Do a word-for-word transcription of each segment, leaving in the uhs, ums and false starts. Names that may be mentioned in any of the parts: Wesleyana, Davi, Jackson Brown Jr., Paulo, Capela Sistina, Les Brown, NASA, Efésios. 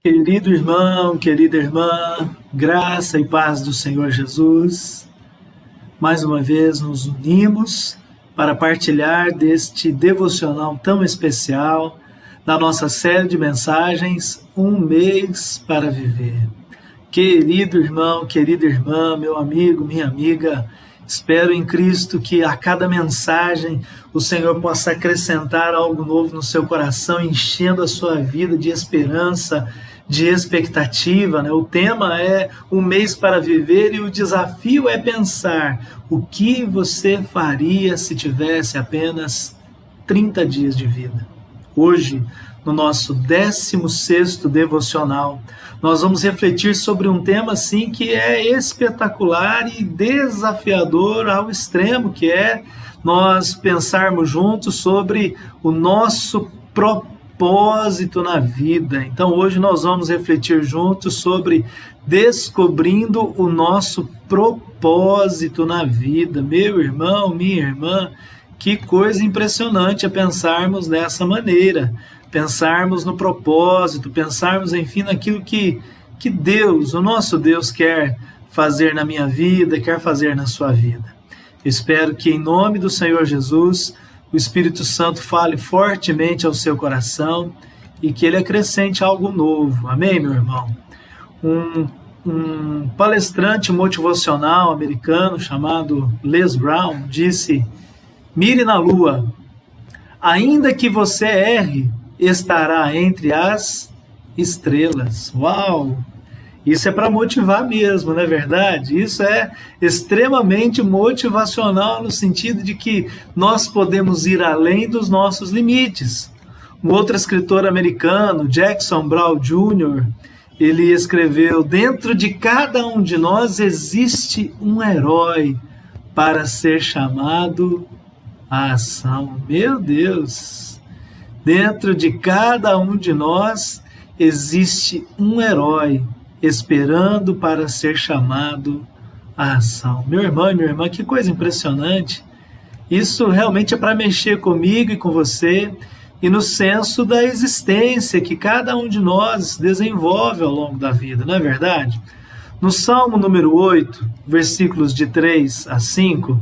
Querido irmão, querida irmã, graça e paz do Senhor Jesus, mais uma vez nos unimos para partilhar deste devocional tão especial da nossa série de mensagens, Um Mês para Viver. Querido irmão, querida irmã, meu amigo, minha amiga, espero em Cristo que a cada mensagem o Senhor possa acrescentar algo novo no seu coração, enchendo a sua vida de esperança, de expectativa, né? O tema é um mês para viver e o desafio é pensar o que você faria se tivesse apenas trinta dias de vida. Hoje, no nosso décimo sexto devocional, nós vamos refletir sobre um tema assim que é espetacular e desafiador ao extremo, que é nós pensarmos juntos sobre o nosso propósito na vida. Então hoje nós vamos refletir juntos sobre descobrindo o nosso propósito na vida. Meu irmão, minha irmã, que coisa impressionante é pensarmos dessa maneira. Pensarmos no propósito, pensarmos, enfim, naquilo que, que Deus, o nosso Deus, quer fazer na minha vida, quer fazer na sua vida. Eu espero que, em nome do Senhor Jesus, o Espírito Santo fale fortemente ao seu coração e que ele acrescente algo novo. Amém, meu irmão? Um, um palestrante motivacional americano chamado Les Brown disse: "Mire na lua, ainda que você erre, estará entre as estrelas." Uau! Isso é para motivar mesmo, não é verdade? Isso é extremamente motivacional no sentido de que nós podemos ir além dos nossos limites. Um outro escritor americano, Jackson Brown Júnior, ele escreveu: "Dentro de cada um de nós existe um herói para ser chamado à ação." Meu Deus! Dentro de cada um de nós existe um herói esperando para ser chamado à ação. Meu irmão e minha irmã, que coisa impressionante. Isso realmente é para mexer comigo e com você e no senso da existência que cada um de nós desenvolve ao longo da vida, não é verdade? No Salmo número oito, versículos de três a cinco...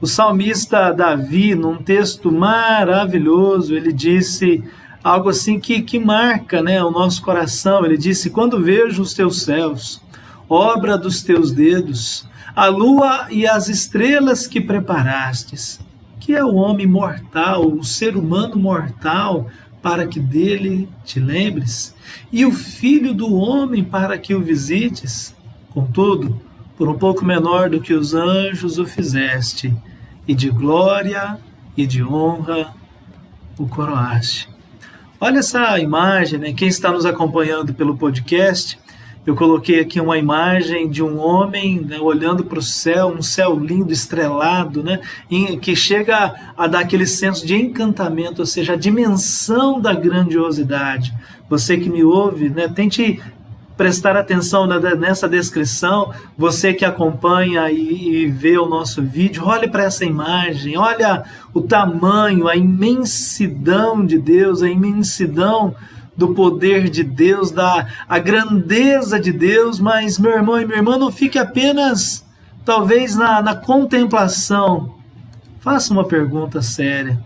o salmista Davi, num texto maravilhoso, ele disse algo assim que, que marca, né, o nosso coração. Ele disse: "Quando vejo os teus céus, obra dos teus dedos, a lua e as estrelas que preparastes, que é o homem mortal, o ser humano mortal, para que dele te lembres, e o filho do homem para que o visites. Contudo, por um pouco menor do que os anjos o fizeste, e de glória e de honra o coroaste." Olha essa imagem, né? Quem está nos acompanhando pelo podcast, eu coloquei aqui uma imagem de um homem, né, olhando para o céu, um céu lindo, estrelado, né, em, que chega a dar aquele senso de encantamento, ou seja, a dimensão da grandiosidade. Você que me ouve, né, tente prestar atenção nessa descrição. Você que acompanha e vê o nosso vídeo, olhe para essa imagem, olha o tamanho, a imensidão de Deus, a imensidão do poder de Deus, da, a grandeza de Deus. Mas, meu irmão e minha irmã, não fique apenas, talvez, na, na contemplação. Faça uma pergunta séria: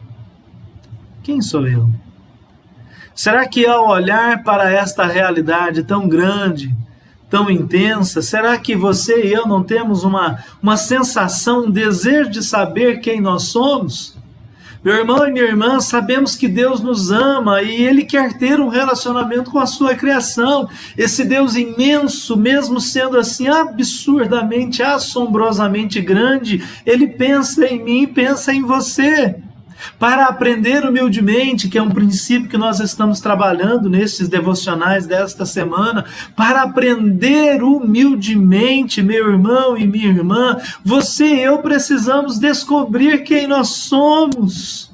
quem sou eu? Será que ao olhar para esta realidade tão grande, tão intensa, será que você e eu não temos uma, uma sensação, um desejo de saber quem nós somos? Meu irmão e minha irmã, sabemos que Deus nos ama e Ele quer ter um relacionamento com a sua criação. Esse Deus imenso, mesmo sendo assim absurdamente, assombrosamente grande, Ele pensa em mim e pensa em você. Para aprender humildemente, que é um princípio que nós estamos trabalhando nestes devocionais desta semana, para aprender humildemente, meu irmão e minha irmã, você e eu precisamos descobrir quem nós somos.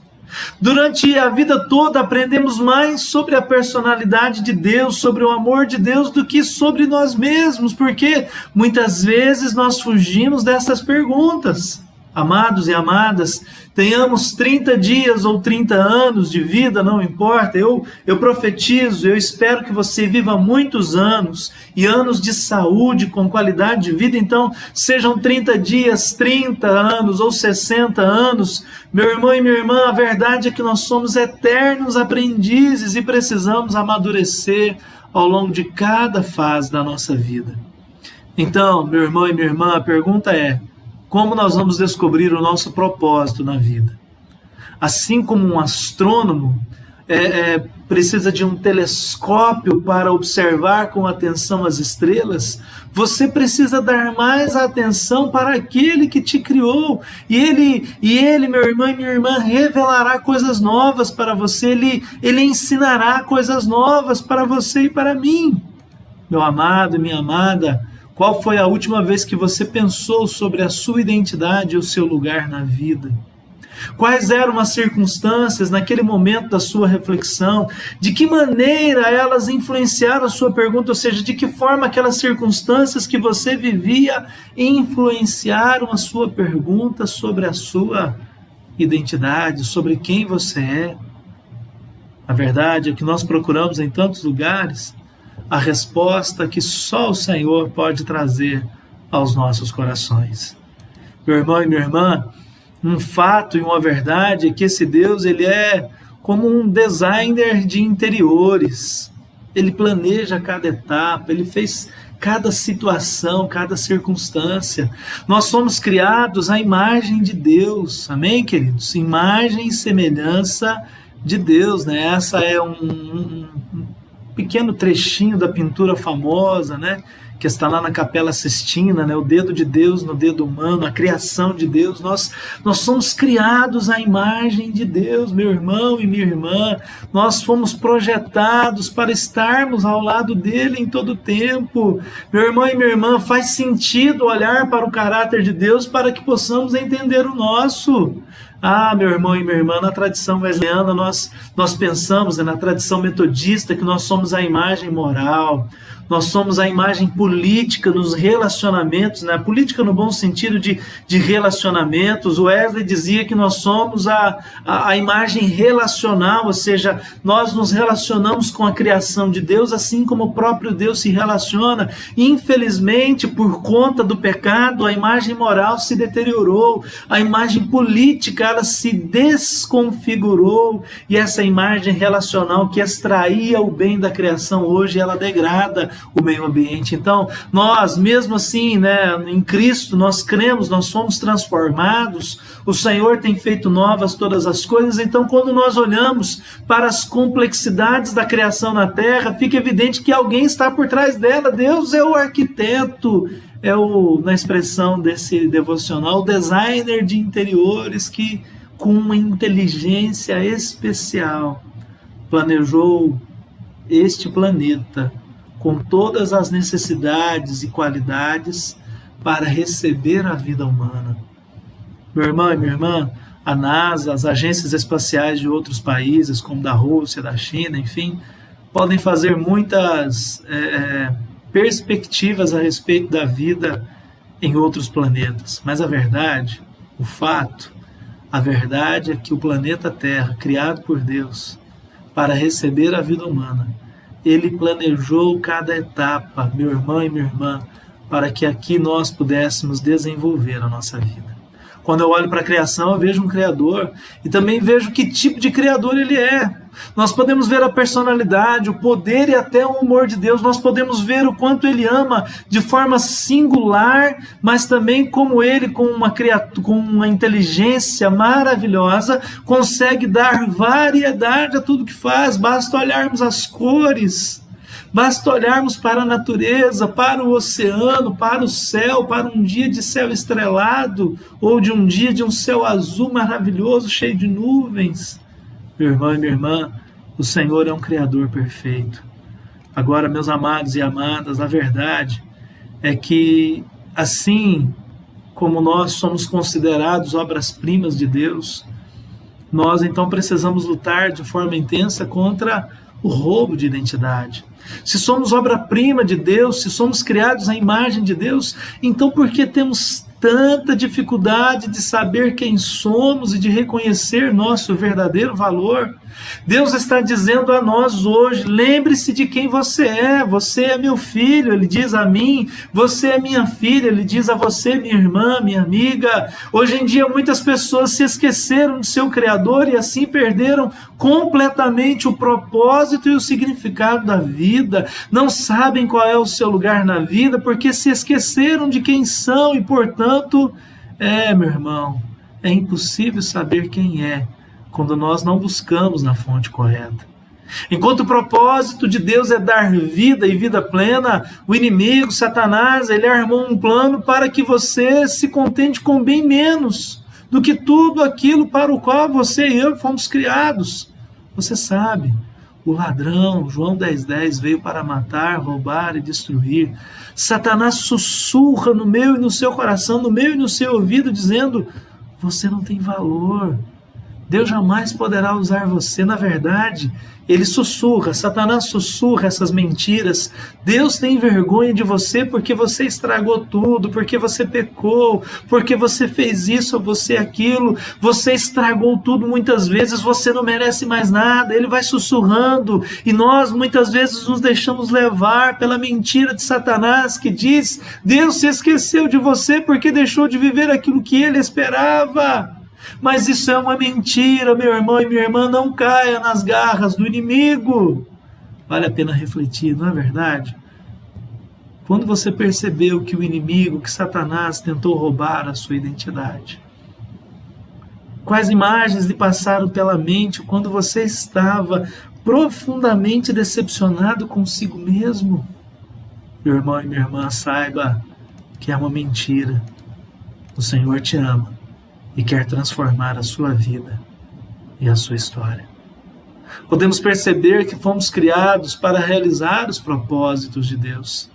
Durante a vida toda aprendemos mais sobre a personalidade de Deus, sobre o amor de Deus, do que sobre nós mesmos, porque muitas vezes nós fugimos dessas perguntas. Amados e amadas, tenhamos trinta dias ou trinta anos de vida, não importa, eu, eu profetizo, eu espero que você viva muitos anos, e anos de saúde, com qualidade de vida, então sejam trinta dias, trinta anos ou sessenta anos, meu irmão e minha irmã, a verdade é que nós somos eternos aprendizes e precisamos amadurecer ao longo de cada fase da nossa vida. Então, meu irmão e minha irmã, a pergunta é, como nós vamos descobrir o nosso propósito na vida? Assim como um astrônomo é, é, precisa de um telescópio para observar com atenção as estrelas, você precisa dar mais atenção para aquele que te criou. E ele, e ele meu irmão e minha irmã, revelará coisas novas para você, ele, ele ensinará coisas novas para você e para mim. Meu amado e minha amada, qual foi a última vez que você pensou sobre a sua identidade e o seu lugar na vida? Quais eram as circunstâncias naquele momento da sua reflexão? De que maneira elas influenciaram a sua pergunta? Ou seja, de que forma aquelas circunstâncias que você vivia influenciaram a sua pergunta sobre a sua identidade, sobre quem você é? A verdade é que nós procuramos em tantos lugares a resposta que só o Senhor pode trazer aos nossos corações. Meu irmão e minha irmã, um fato e uma verdade é que esse Deus, ele é como um designer de interiores. Ele planeja cada etapa, ele fez cada situação, cada circunstância. Nós somos criados à imagem de Deus, amém, queridos? Imagem e semelhança de Deus, né? Essa é um... um, um pequeno trechinho da pintura famosa, né, que está lá na Capela Sistina, né, o dedo de Deus no dedo humano, a criação de Deus. Nós, nós somos criados à imagem de Deus, meu irmão e minha irmã. Nós fomos projetados para estarmos ao lado dele em todo o tempo. Meu irmão e minha irmã, faz sentido olhar para o caráter de Deus para que possamos entender o nosso. Ah, meu irmão e minha irmã, na tradição wesleyana nós, nós pensamos, né, na tradição metodista, que nós somos a imagem moral, nós somos a imagem política nos relacionamentos, né, política no bom sentido de, de relacionamentos. O Wesley dizia que nós somos a, a, a imagem relacional, ou seja, nós nos relacionamos com a criação de Deus, assim como o próprio Deus se relaciona. Infelizmente, por conta do pecado, a imagem moral se deteriorou, a imagem política ela se desconfigurou, e essa imagem relacional que extraía o bem da criação hoje, ela degrada o meio ambiente. Então, nós, mesmo assim, né, em Cristo, nós cremos, nós somos transformados, o Senhor tem feito novas todas as coisas. Então, quando nós olhamos para as complexidades da criação na Terra, fica evidente que alguém está por trás dela. Deus é o arquiteto, é o, na expressão desse devocional, o designer de interiores que, com uma inteligência especial, planejou este planeta com todas as necessidades e qualidades para receber a vida humana. Meu irmão e minha irmã, a NASA, as agências espaciais de outros países, como da Rússia, da China, enfim, podem fazer muitas é, perspectivas a respeito da vida em outros planetas. Mas a verdade, o fato, a verdade é que o planeta Terra, criado por Deus para receber a vida humana, ele planejou cada etapa, meu irmão e minha irmã, para que aqui nós pudéssemos desenvolver a nossa vida. Quando eu olho para a criação, eu vejo um criador e também vejo que tipo de criador ele é. Nós podemos ver a personalidade, o poder e até o humor de Deus. Nós podemos ver o quanto ele ama de forma singular, mas também como ele, com uma, criatura, com uma inteligência maravilhosa, consegue dar variedade a tudo que faz. Basta olharmos as cores, basta olharmos para a natureza, para o oceano, para o céu, para um dia de céu estrelado, ou de um dia de um céu azul maravilhoso, cheio de nuvens. Meu irmão e minha irmã, o Senhor é um Criador perfeito. Agora, meus amados e amadas, a verdade é que, assim como nós somos considerados obras-primas de Deus, nós então precisamos lutar de forma intensa contra o roubo de identidade. Se somos obra-prima de Deus, se somos criados à imagem de Deus, então por que temos tanta dificuldade de saber quem somos e de reconhecer nosso verdadeiro valor, Deus está dizendo a nós hoje: lembre-se de quem você é. Você é meu filho, ele diz a mim. Você é minha filha, ele diz a você, minha irmã, minha amiga. Hoje em dia muitas pessoas se esqueceram de seu Criador e assim perderam completamente o propósito e o significado da vida. Não sabem qual é o seu lugar na vida porque se esqueceram de quem são e, portanto, Portanto, é, meu irmão, é impossível saber quem é quando nós não buscamos na fonte correta. Enquanto o propósito de Deus é dar vida e vida plena, o inimigo, Satanás, ele armou um plano para que você se contente com bem menos do que tudo aquilo para o qual você e eu fomos criados. Você sabe, o ladrão, João dez dez, veio para matar, roubar e destruir. Satanás sussurra no meu e no seu coração, no meu e no seu ouvido, dizendo: você não tem valor, Deus jamais poderá usar você. Na verdade, ele sussurra, Satanás sussurra essas mentiras. Deus tem vergonha de você porque você estragou tudo, porque você pecou, porque você fez isso ou você aquilo, você estragou tudo muitas vezes, você não merece mais nada. Ele vai sussurrando e nós muitas vezes nos deixamos levar pela mentira de Satanás que diz: Deus se esqueceu de você porque deixou de viver aquilo que ele esperava. Mas isso é uma mentira, meu irmão e minha irmã. Não caia nas garras do inimigo. Vale a pena refletir, não é verdade? Quando você percebeu que o inimigo, que Satanás, tentou roubar a sua identidade? Quais imagens lhe passaram pela mente quando você estava profundamente decepcionado consigo mesmo? Meu irmão e minha irmã, saiba que é uma mentira. O Senhor te ama e quer transformar a sua vida e a sua história. Podemos perceber que fomos criados para realizar os propósitos de Deus.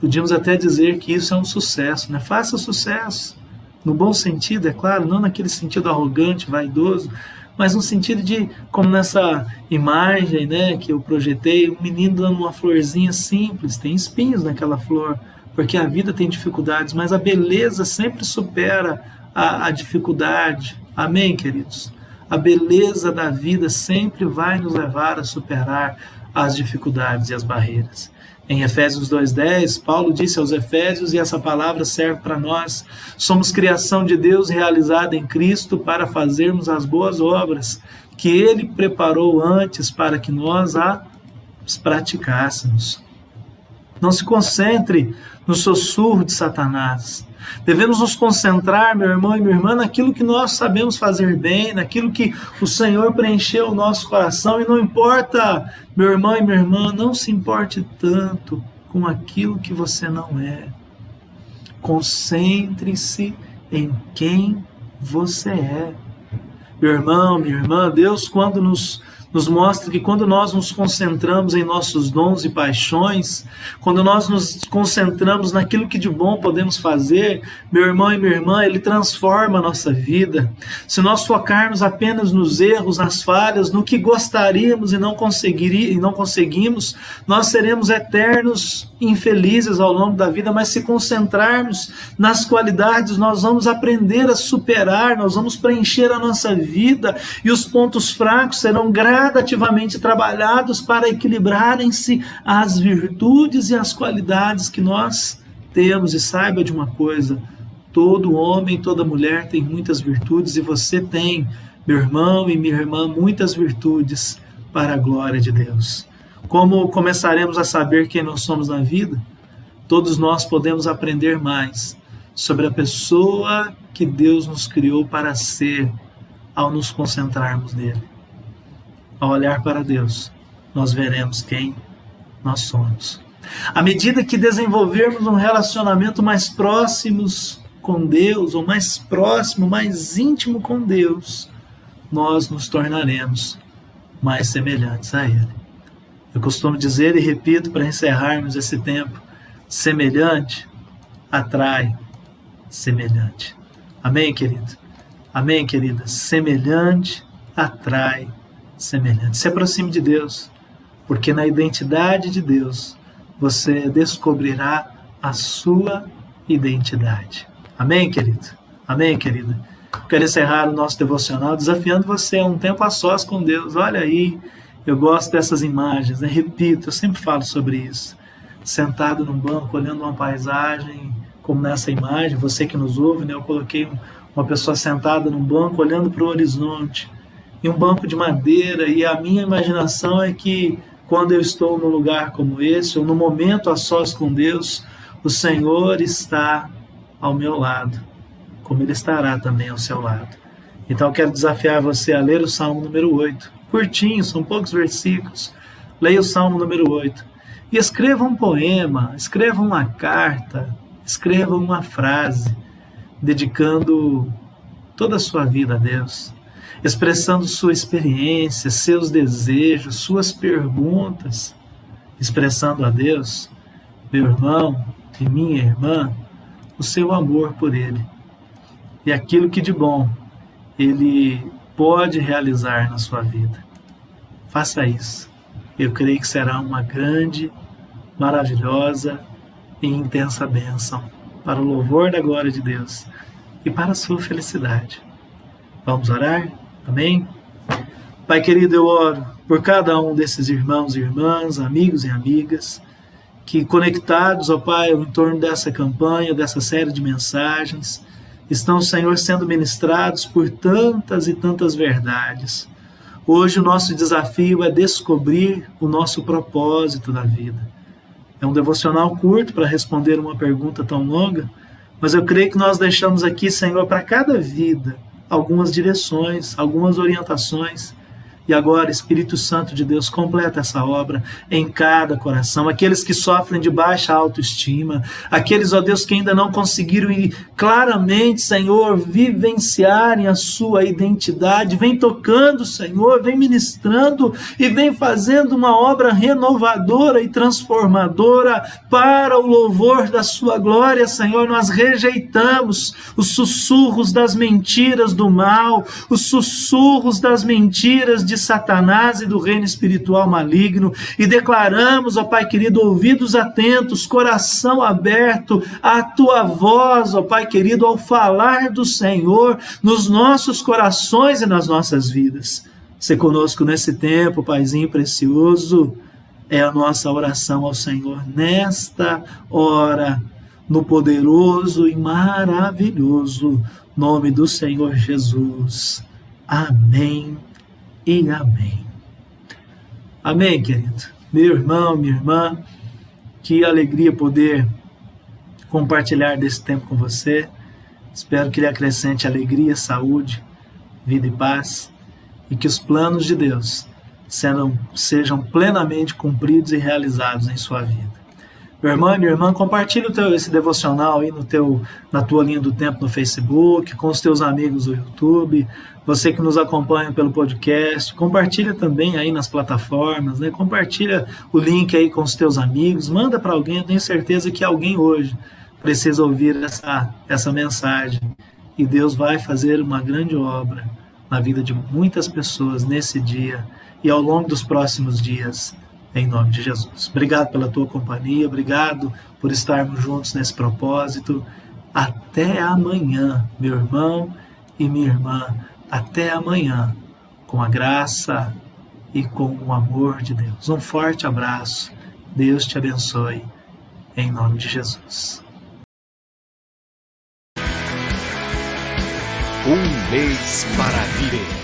Podíamos até dizer que isso é um sucesso, né? Faça sucesso, no bom sentido, é claro, não naquele sentido arrogante, vaidoso, mas no sentido de, como nessa imagem, né, que eu projetei, um menino dando uma florzinha simples, tem espinhos naquela flor, porque a vida tem dificuldades, mas a beleza sempre supera A, a dificuldade. Amém, queridos? A beleza da vida sempre vai nos levar a superar as dificuldades e as barreiras. Em Efésios dois dez, Paulo disse aos Efésios, e essa palavra serve para nós: somos criação de Deus realizada em Cristo para fazermos as boas obras que Ele preparou antes para que nós as praticássemos. Não se concentre no sussurro de Satanás. Devemos nos concentrar, meu irmão e minha irmã, naquilo que nós sabemos fazer bem, naquilo que o Senhor preencheu o nosso coração. E não importa, meu irmão e minha irmã, não se importe tanto com aquilo que você não é. Concentre-se em quem você é. Meu irmão, minha irmã, Deus quando nos... nos mostra que quando nós nos concentramos em nossos dons e paixões, quando nós nos concentramos naquilo que de bom podemos fazer, meu irmão e minha irmã, ele transforma a nossa vida. Se nós focarmos apenas nos erros, nas falhas, no que gostaríamos e não, conseguiria, e não conseguimos, nós seremos eternos infelizes ao longo da vida, mas se concentrarmos nas qualidades, nós vamos aprender a superar, nós vamos preencher a nossa vida e os pontos fracos serão graves gradativamente trabalhados para equilibrarem-se as virtudes e as qualidades que nós temos. E saiba de uma coisa: todo homem, toda mulher tem muitas virtudes, e você tem, meu irmão e minha irmã, muitas virtudes para a glória de Deus. Como começaremos a saber quem nós somos na vida? Todos nós podemos aprender mais sobre a pessoa que Deus nos criou para ser ao nos concentrarmos nele. Ao olhar para Deus, nós veremos quem nós somos. À medida que desenvolvermos um relacionamento mais próximo com Deus, ou mais próximo, mais íntimo com Deus, nós nos tornaremos mais semelhantes a Ele. Eu costumo dizer e repito para encerrarmos esse tempo: semelhante atrai semelhante. Amém, querido? Amém, querida? Semelhante atrai semelhante. Semelhante. Se aproxime de Deus, porque na identidade de Deus você descobrirá a sua identidade. Amém, querido? Amém, querida? Quero encerrar o nosso devocional desafiando você a um tempo a sós com Deus. Olha aí, eu gosto dessas imagens, né? Repito, eu sempre falo sobre isso. Sentado num banco, olhando uma paisagem, como nessa imagem, você que nos ouve, né? Eu coloquei um, uma pessoa sentada num banco, olhando para o horizonte, e um banco de madeira, e a minha imaginação é que quando eu estou num lugar como esse, ou num momento a sós com Deus, o Senhor está ao meu lado, como Ele estará também ao seu lado. Então eu quero desafiar você a ler o Salmo número oito, curtinho, são poucos versículos, leia o Salmo número oito, e escreva um poema, escreva uma carta, escreva uma frase, dedicando toda a sua vida a Deus, expressando sua experiência, seus desejos, suas perguntas, expressando a Deus, meu irmão e minha irmã, o seu amor por Ele e aquilo que de bom Ele pode realizar na sua vida. Faça isso. Eu creio que será uma grande, maravilhosa e intensa bênção para o louvor da glória de Deus e para a sua felicidade. Vamos orar? Amém? Pai querido, eu oro por cada um desses irmãos e irmãs, amigos e amigas, que conectados, ó Pai, em torno dessa campanha, dessa série de mensagens, estão, Senhor, sendo ministrados por tantas e tantas verdades. Hoje o nosso desafio é descobrir o nosso propósito na vida. É um devocional curto para responder uma pergunta tão longa, mas eu creio que nós deixamos aqui, Senhor, para cada vida, algumas direções, algumas orientações. E agora, Espírito Santo de Deus, completa essa obra em cada coração. Aqueles que sofrem de baixa autoestima, aqueles, ó Deus, que ainda não conseguiram ir claramente, Senhor, vivenciarem a sua identidade. Vem tocando, Senhor, vem ministrando e vem fazendo uma obra renovadora e transformadora para o louvor da sua glória, Senhor. Nós rejeitamos os sussurros das mentiras do mal, os sussurros das mentiras de Satanás e do reino espiritual maligno, e declaramos, ó Pai querido, ouvidos atentos, coração aberto à Tua voz, ó Pai querido, ao falar do Senhor nos nossos corações e nas nossas vidas. Se conosco nesse tempo, Paizinho precioso, é a nossa oração ao Senhor nesta hora, no poderoso e maravilhoso nome do Senhor Jesus. Amém. E amém. Amém, querido. Meu irmão, minha irmã, que alegria poder compartilhar desse tempo com você. Espero que ele acrescente alegria, saúde, vida e paz, e que os planos de Deus sejam, sejam plenamente cumpridos e realizados em sua vida. Meu irmão e minha irmã, compartilha o teu, esse devocional aí no teu, na tua linha do tempo no Facebook, com os teus amigos do YouTube, você que nos acompanha pelo podcast, compartilha também aí nas plataformas, né? Compartilha o link aí com os teus amigos, manda para alguém, eu tenho certeza que alguém hoje precisa ouvir essa, essa mensagem, e Deus vai fazer uma grande obra na vida de muitas pessoas nesse dia e ao longo dos próximos dias. Em nome de Jesus. Obrigado pela tua companhia, obrigado por estarmos juntos nesse propósito. Até amanhã, meu irmão e minha irmã. Até amanhã, com a graça e com o amor de Deus. Um forte abraço. Deus te abençoe. Em nome de Jesus. Um mês para viver.